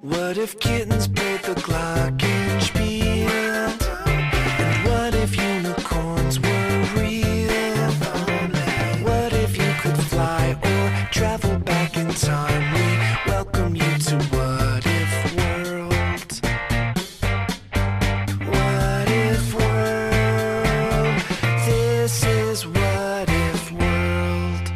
What if kittens played the glockenspiel? And what if unicorns were real? What if you could fly or travel back in time? We welcome you to What If World. What If World. This is What If World.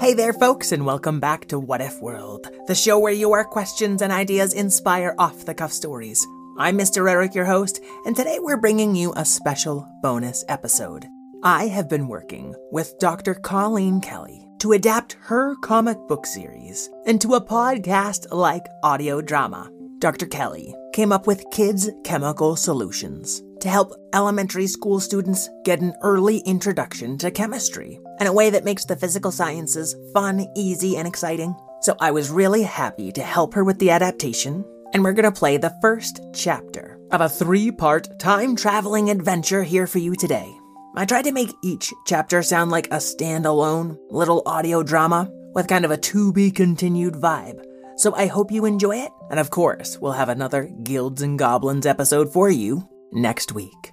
Hey there, folks, and welcome back to What If World, the show where your questions and ideas inspire off-the-cuff stories. I'm Mr. Eric, your host, and today we're bringing you a special bonus episode. I have been working with Dr. Colleen Kelly to adapt her comic book series into a podcast-like audio drama. Dr. Kelly came up with Kids Chemical Solutions to help elementary school students get an early introduction to chemistry in a way that makes the physical sciences fun, easy, and exciting. So I was really happy to help her with the adaptation, and we're going to play the first chapter of a 3-part time-traveling adventure here for you today. I tried to make each chapter sound like a standalone little audio drama with kind of a to-be-continued vibe. So I hope you enjoy it, and of course, we'll have another Guilds and Goblins episode for you next week.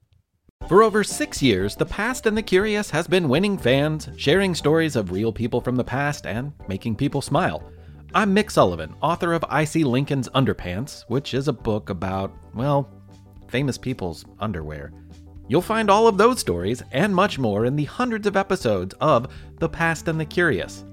For over 6 years, The Past and the Curious has been winning fans, sharing stories of real people from the past, and making people smile. I'm Mick Sullivan, author of I See Lincoln's Underpants, which is a book about, well, famous people's underwear. You'll find all of those stories and much more in the hundreds of episodes of The Past and the Curious.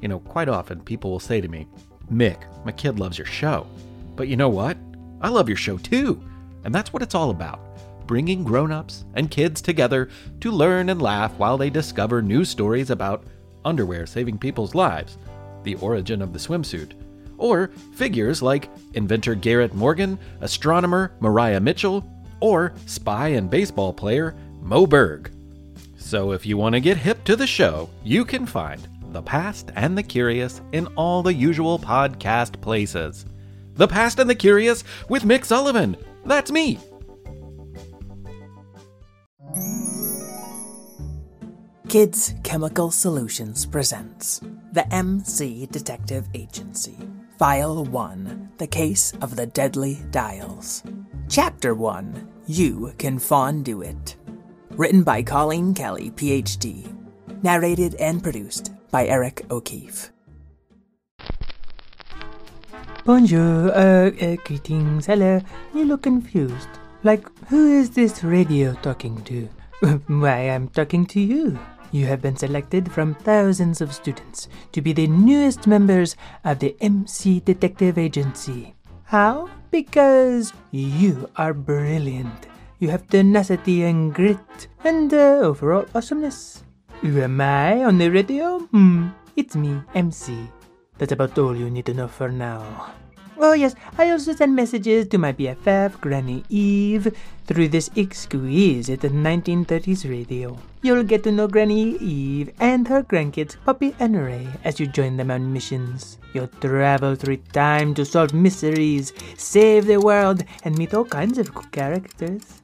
You know, quite often people will say to me, Mick, my kid loves your show. But you know what? I love your show too. And that's what it's all about. Bringing grown-ups and kids together to learn and laugh while they discover new stories about underwear saving people's lives, the origin of the swimsuit, or figures like inventor Garrett Morgan, astronomer Mariah Mitchell, or spy and baseball player Mo Berg. So if you want to get hip to the show, you can find The Past and the Curious in all the usual podcast places. The Past and the Curious with Mick Sullivan. That's me! Kids Chemical Solutions presents The MC Detective Agency, File 1, The Case of the Deadly Dials. Chapter 1, You Can Fondue It. Written by Colleen Kelly, Ph.D. Narrated and produced by Eric O'Keefe. Bonjour, greetings, hello. You look confused. Like, who is this radio talking to? Why, I'm talking to you. You have been selected from thousands of students to be the newest members of the MC Detective Agency. How? Because you are brilliant. You have tenacity and grit and overall awesomeness. Who am I on the radio? It's me, MC. That's about all you need to know for now. Oh yes, I also send messages to my BFF, Granny Eve, through this exquisite 1930s radio. You'll get to know Granny Eve and her grandkids, Poppy and Ray, as you join them on missions. You'll travel through time to solve mysteries, save the world, and meet all kinds of cool characters.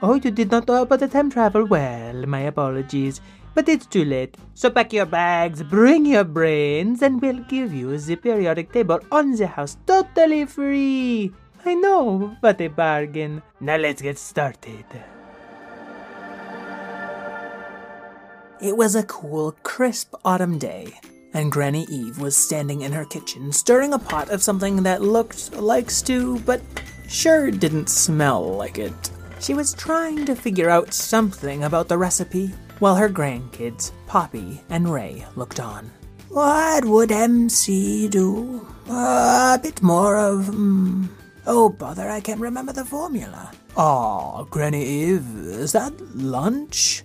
Oh, you did not know about the time travel? Well, my apologies. But it's too late, so pack your bags, bring your brains, and we'll give you the periodic table on the house totally free. I know, what a bargain. Now let's get started. It was a cool, crisp autumn day, and Granny Eve was standing in her kitchen stirring a pot of something that looked like stew, but sure didn't smell like it. She was trying to figure out something about the recipe, while her grandkids, Poppy and Ray, looked on. What would MC do? A bit more of... Oh, bother, I can't remember the formula. Aw, Granny Eve, is that lunch?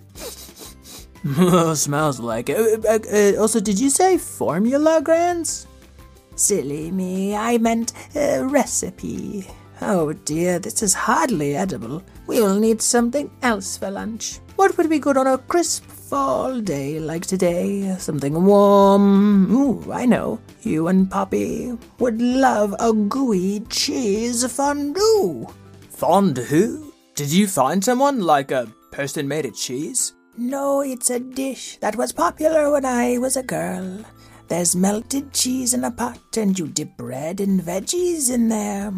Smells like it. Also, did you say formula, Grants? Silly me, I meant recipe. Oh dear, this is hardly edible. We'll need something else for lunch. What would be good on a crisp fall day like today? Something warm. Ooh, I know. You and Poppy would love a gooey cheese fondue. Fondue? Did you find someone, like a person made of cheese? No, it's a dish that was popular when I was a girl. There's melted cheese in a pot, and you dip bread and veggies in there.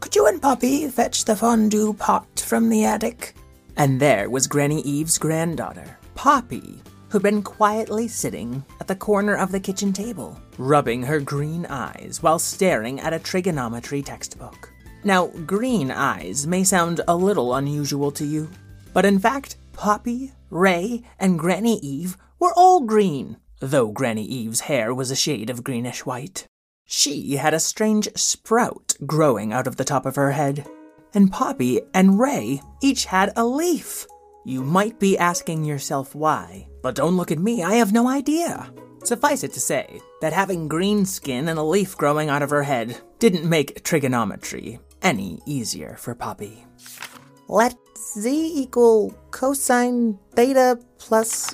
Could you and Poppy fetch the fondue pot from the attic? And there was Granny Eve's granddaughter, Poppy, who'd been quietly sitting at the corner of the kitchen table, rubbing her green eyes while staring at a trigonometry textbook. Now, green eyes may sound a little unusual to you, but in fact, Poppy, Ray, and Granny Eve were all green, though Granny Eve's hair was a shade of greenish-white. She had a strange sprout growing out of the top of her head, and Poppy and Ray each had a leaf. You might be asking yourself why, but don't look at me, I have no idea. Suffice it to say that having green skin and a leaf growing out of her head didn't make trigonometry any easier for Poppy. Let z equal cosine theta plus,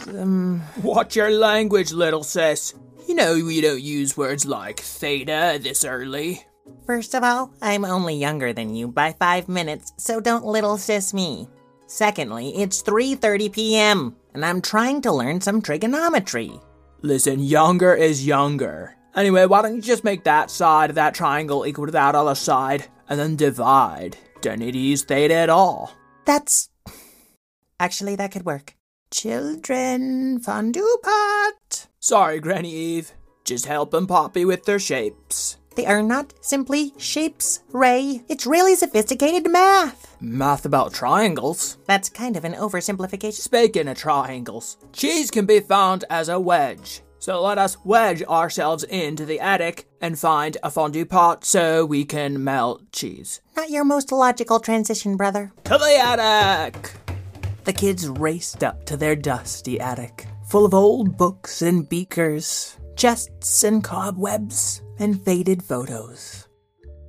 Watch your language, little sis. You know we don't use words like theta this early. First of all, I'm only younger than you by 5 minutes, so don't little sis me. Secondly, it's 3:30 p.m., and I'm trying to learn some trigonometry. Listen, younger is younger. Anyway, why don't you just make that side of that triangle equal to that other side, and then divide? Don't need to use theta at all. That's... Actually, that could work. Children, fondue pot. Sorry, Granny Eve. Just helping Poppy with their shapes. They are not simply shapes, Ray. It's really sophisticated math. Math about triangles? That's kind of an oversimplification. Speaking of triangles, cheese can be found as a wedge. So let us wedge ourselves into the attic and find a fondue pot so we can melt cheese. Not your most logical transition, brother. To the attic! The kids raced up to their dusty attic, full of old books and beakers, chests and cobwebs, and faded photos.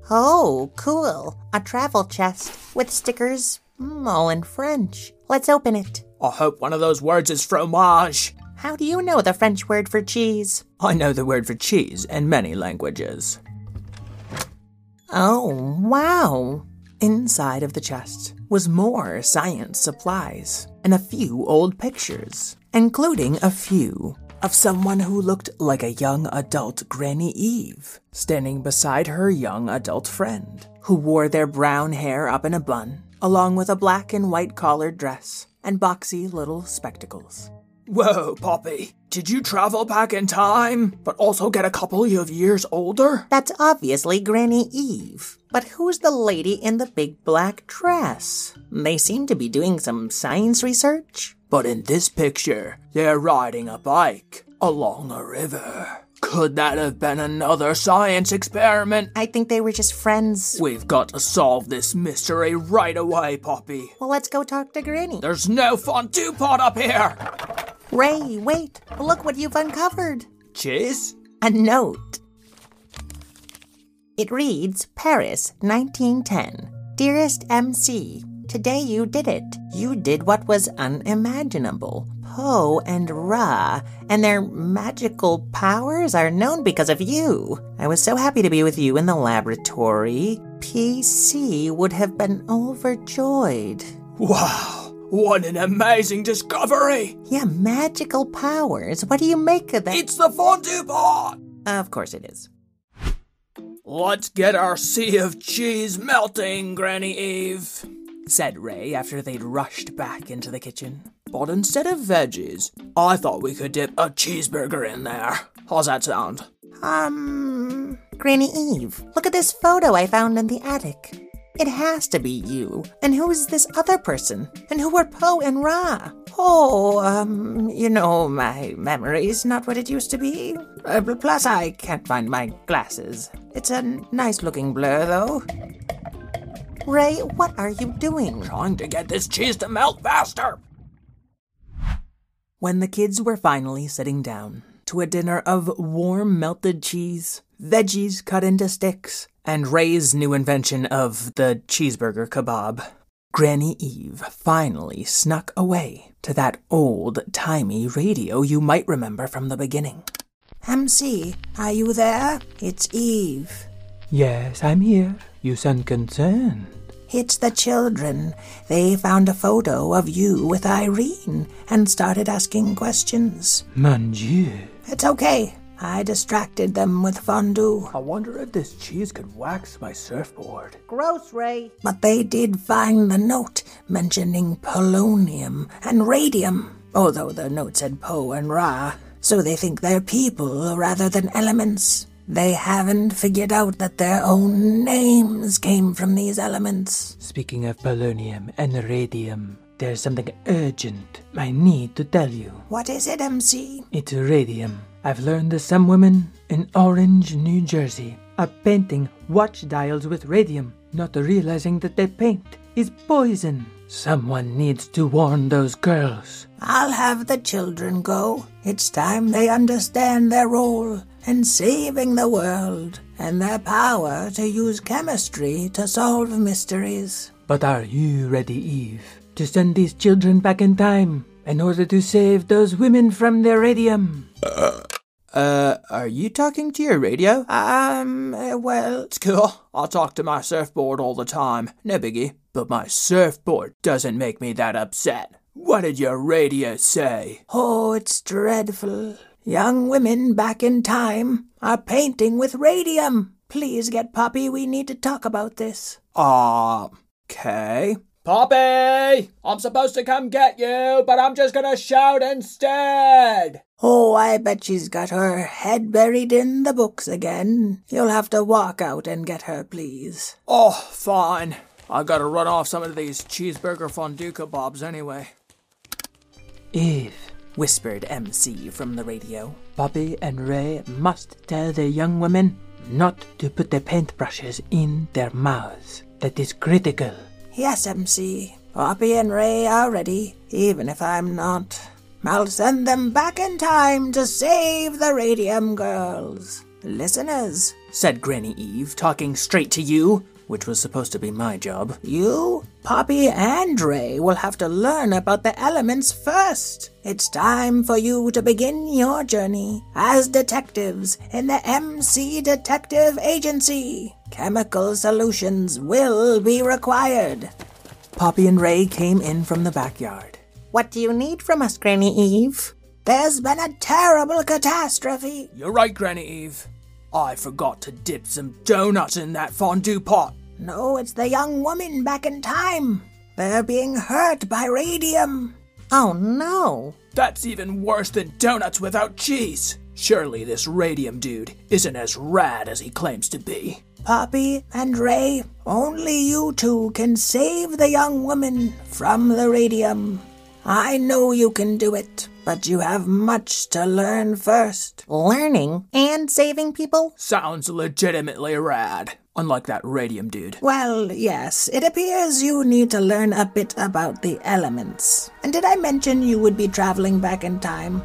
Oh, cool. A travel chest with stickers, all in French. Let's open it. I hope one of those words is fromage. How do you know the French word for cheese? I know the word for cheese in many languages. Oh, wow. Inside of the chest was more science supplies and a few old pictures, including a few of someone who looked like a young adult Granny Eve, standing beside her young adult friend, who wore their brown hair up in a bun, along with a black and white collared dress and boxy little spectacles. Whoa, Poppy, did you travel back in time, but also get a couple of years older? That's obviously Granny Eve, but who's the lady in the big black dress? They seem to be doing some science research. But in this picture, they're riding a bike along a river. Could that have been another science experiment? I think they were just friends. We've got to solve this mystery right away, Poppy. Well, let's go talk to Granny. There's no fondue pot up here! Ray, wait, look what you've uncovered. Cheese? A note. It reads, Paris, 1910. Dearest MC, today you did it. You did what was unimaginable. Poe and Ra and their magical powers are known because of you. I was so happy to be with you in the laboratory. PC would have been overjoyed. Wow, what an amazing discovery! Yeah, magical powers. What do you make of that? It's the fondue bar! Of course it is. Let's get our sea of cheese melting, Granny Eve, said Ray after they'd rushed back into the kitchen. But instead of veggies, I thought we could dip a cheeseburger in there. How's that sound? Granny Eve, look at this photo I found in the attic. It has to be you. And who is this other person? And who are Poe and Ra? Oh, you know, my memory's not what it used to be. Plus, I can't find my glasses. It's a nice-looking blur, though. Ray, what are you doing? Trying to get this cheese to melt faster! When the kids were finally sitting down to a dinner of warm melted cheese, veggies cut into sticks, and Ray's new invention of the cheeseburger kebab, Granny Eve finally snuck away to that old-timey radio you might remember from the beginning. MC, are you there? It's Eve. Yes, I'm here. You sound concerned. It's the children. They found a photo of you with Irene and started asking questions. Mon Dieu. It's okay. I distracted them with fondue. I wonder if this cheese could wax my surfboard. Gross, Ray. But they did find the note mentioning polonium and radium, although the note said Poe and Ra, so they think they're people rather than elements. They haven't figured out that their own names came from these elements. Speaking of polonium and radium, there's something urgent I need to tell you. What is it, MC? It's radium. I've learned that some women in Orange, New Jersey, are painting watch dials with radium, not realizing that their paint is poison. Someone needs to warn those girls. I'll have the children go. It's time they understand their role in saving the world and their power to use chemistry to solve mysteries. But are you ready, Eve, to send these children back in time in order to save those women from their radium? Are you talking to your radio? Well, it's cool. I talk to my surfboard all the time, no biggie. But my surfboard doesn't make me that upset. What did your radio say? Oh, it's dreadful. Young women back in time are painting with radium. Please get Poppy, we need to talk about this. Okay. Poppy! I'm supposed to come get you, but I'm just gonna shout instead! Oh, I bet she's got her head buried in the books again. You'll have to walk out and get her, please. Oh, fine. I gotta run off some of these cheeseburger fondue kebabs anyway. Eve, whispered MC from the radio, Poppy and Ray must tell the young women not to put the paintbrushes in their mouths. That is critical. Yes, MC. Poppy and Ray are ready, even if I'm not. I'll send them back in time to save the Radium Girls. Listeners, said Granny Eve, talking straight to you, which was supposed to be my job. You, Poppy, and Ray will have to learn about the elements first. It's time for you to begin your journey as detectives in the MC Detective Agency. Chemical solutions will be required. Poppy and Ray came in from the backyard. What do you need from us, Granny Eve? There's been a terrible catastrophe. You're right, Granny Eve. I forgot to dip some donuts in that fondue pot. No, it's the young woman back in time. They're being hurt by radium. Oh, no. That's even worse than donuts without cheese. Surely this radium dude isn't as rad as he claims to be. Poppy and Ray, only you two can save the young woman from the radium. I know you can do it, but you have much to learn first. Learning and saving people? Sounds legitimately rad, unlike that radium dude. Well, yes, it appears you need to learn a bit about the elements. And did I mention you would be traveling back in time?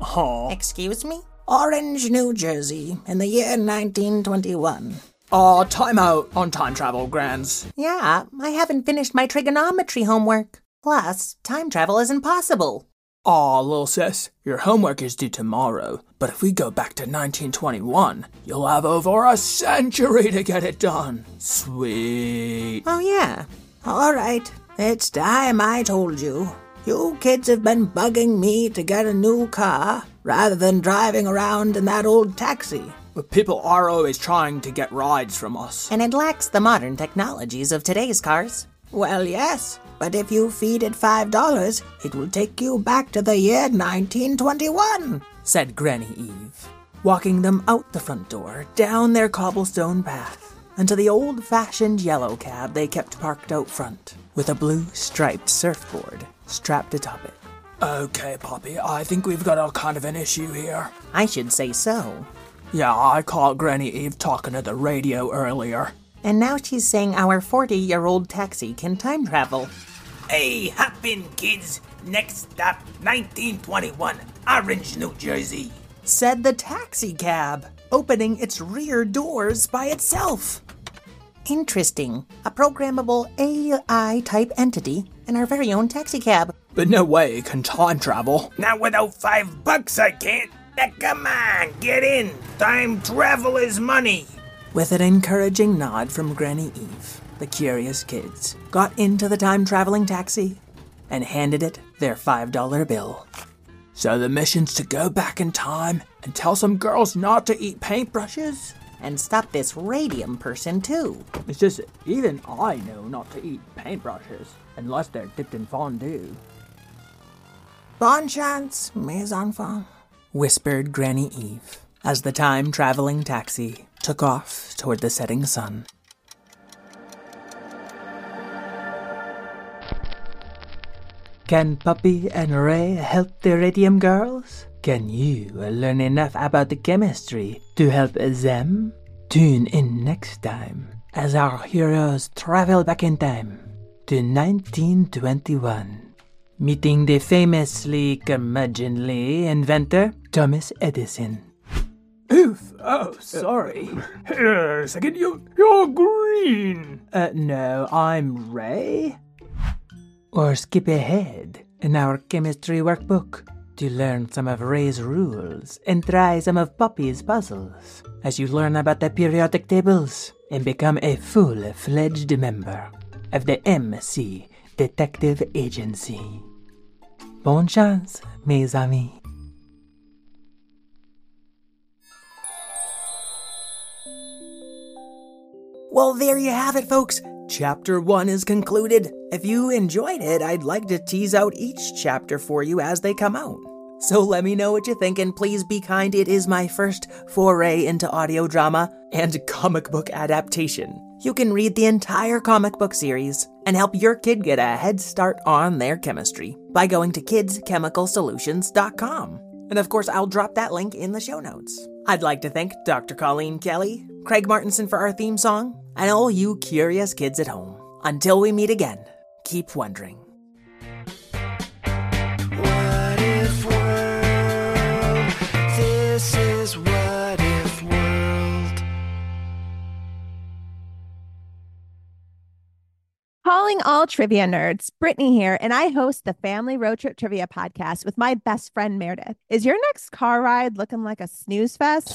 Oh. Excuse me? Orange, New Jersey, in the year 1921. Aw, time out on time travel, Grans. Yeah, I haven't finished my trigonometry homework. Plus, time travel isn't possible. Aw, little sis, your homework is due tomorrow, but if we go back to 1921, you'll have over a century to get it done. Sweet. Oh, yeah. All right, it's time I told you. You kids have been bugging me to get a new car rather than driving around in that old taxi. But people are always trying to get rides from us. And it lacks the modern technologies of today's cars. Well, yes, but if you feed it $5, it will take you back to the year 1921, said Granny Eve, walking them out the front door, down their cobblestone path, and to the old-fashioned yellow cab they kept parked out front, with a blue-striped surfboard strapped atop it. Okay, Poppy, I think we've got a kind of an issue here. I should say so. Yeah, I caught Granny Eve talking to the radio earlier. And now she's saying our 40-year-old taxi can time travel. Hey, hop in, kids. Next stop, 1921, Orange, New Jersey, said the taxi cab, opening its rear doors by itself. Interesting. A programmable AI-type entity in our very own taxicab. But no way it can time travel. Not without $5 I can't. Now come on, get in. Time travel is money. With an encouraging nod from Granny Eve, the curious kids got into the time-traveling taxi and handed it their $5 bill. So the mission's to go back in time and tell some girls not to eat paintbrushes. And stop this radium person, too. It's just even I know not to eat paintbrushes, unless they're dipped in fondue. Bon chance, mes enfants, whispered Granny Eve as the time-traveling taxi took off toward the setting sun. Can Poppy and Ray help the Radium Girls? Can you learn enough about the chemistry to help them? Tune in next time as our heroes travel back in time to 1921, meeting the famously curmudgeonly inventor Thomas Edison. Oof! Oh, sorry. Here, a second, you're green! No, I'm Ray. Or skip ahead in our chemistry workbook to learn some of Ray's rules and try some of Poppy's puzzles as you learn about the periodic tables and become a full-fledged member of the MC Detective Agency. Bonne chance, mes amis. Well, there you have it, folks. Chapter 1 is concluded. If you enjoyed it, I'd like to tease out each chapter for you as they come out. So let me know what you think, and please be kind. It is my first foray into audio drama and comic book adaptation. You can read the entire comic book series and help your kid get a head start on their chemistry by going to kidschemicalsolutions.com. And of course, I'll drop that link in the show notes. I'd like to thank Dr. Colleen Kelly, Craig Martinson for our theme song, and all you curious kids at home. Until we meet again, keep wondering. What if world? This is What If World. Calling all trivia nerds, Brittany here, and I host the Family Road Trip Trivia Podcast with my best friend, Meredith. Is your next car ride looking like a snooze fest?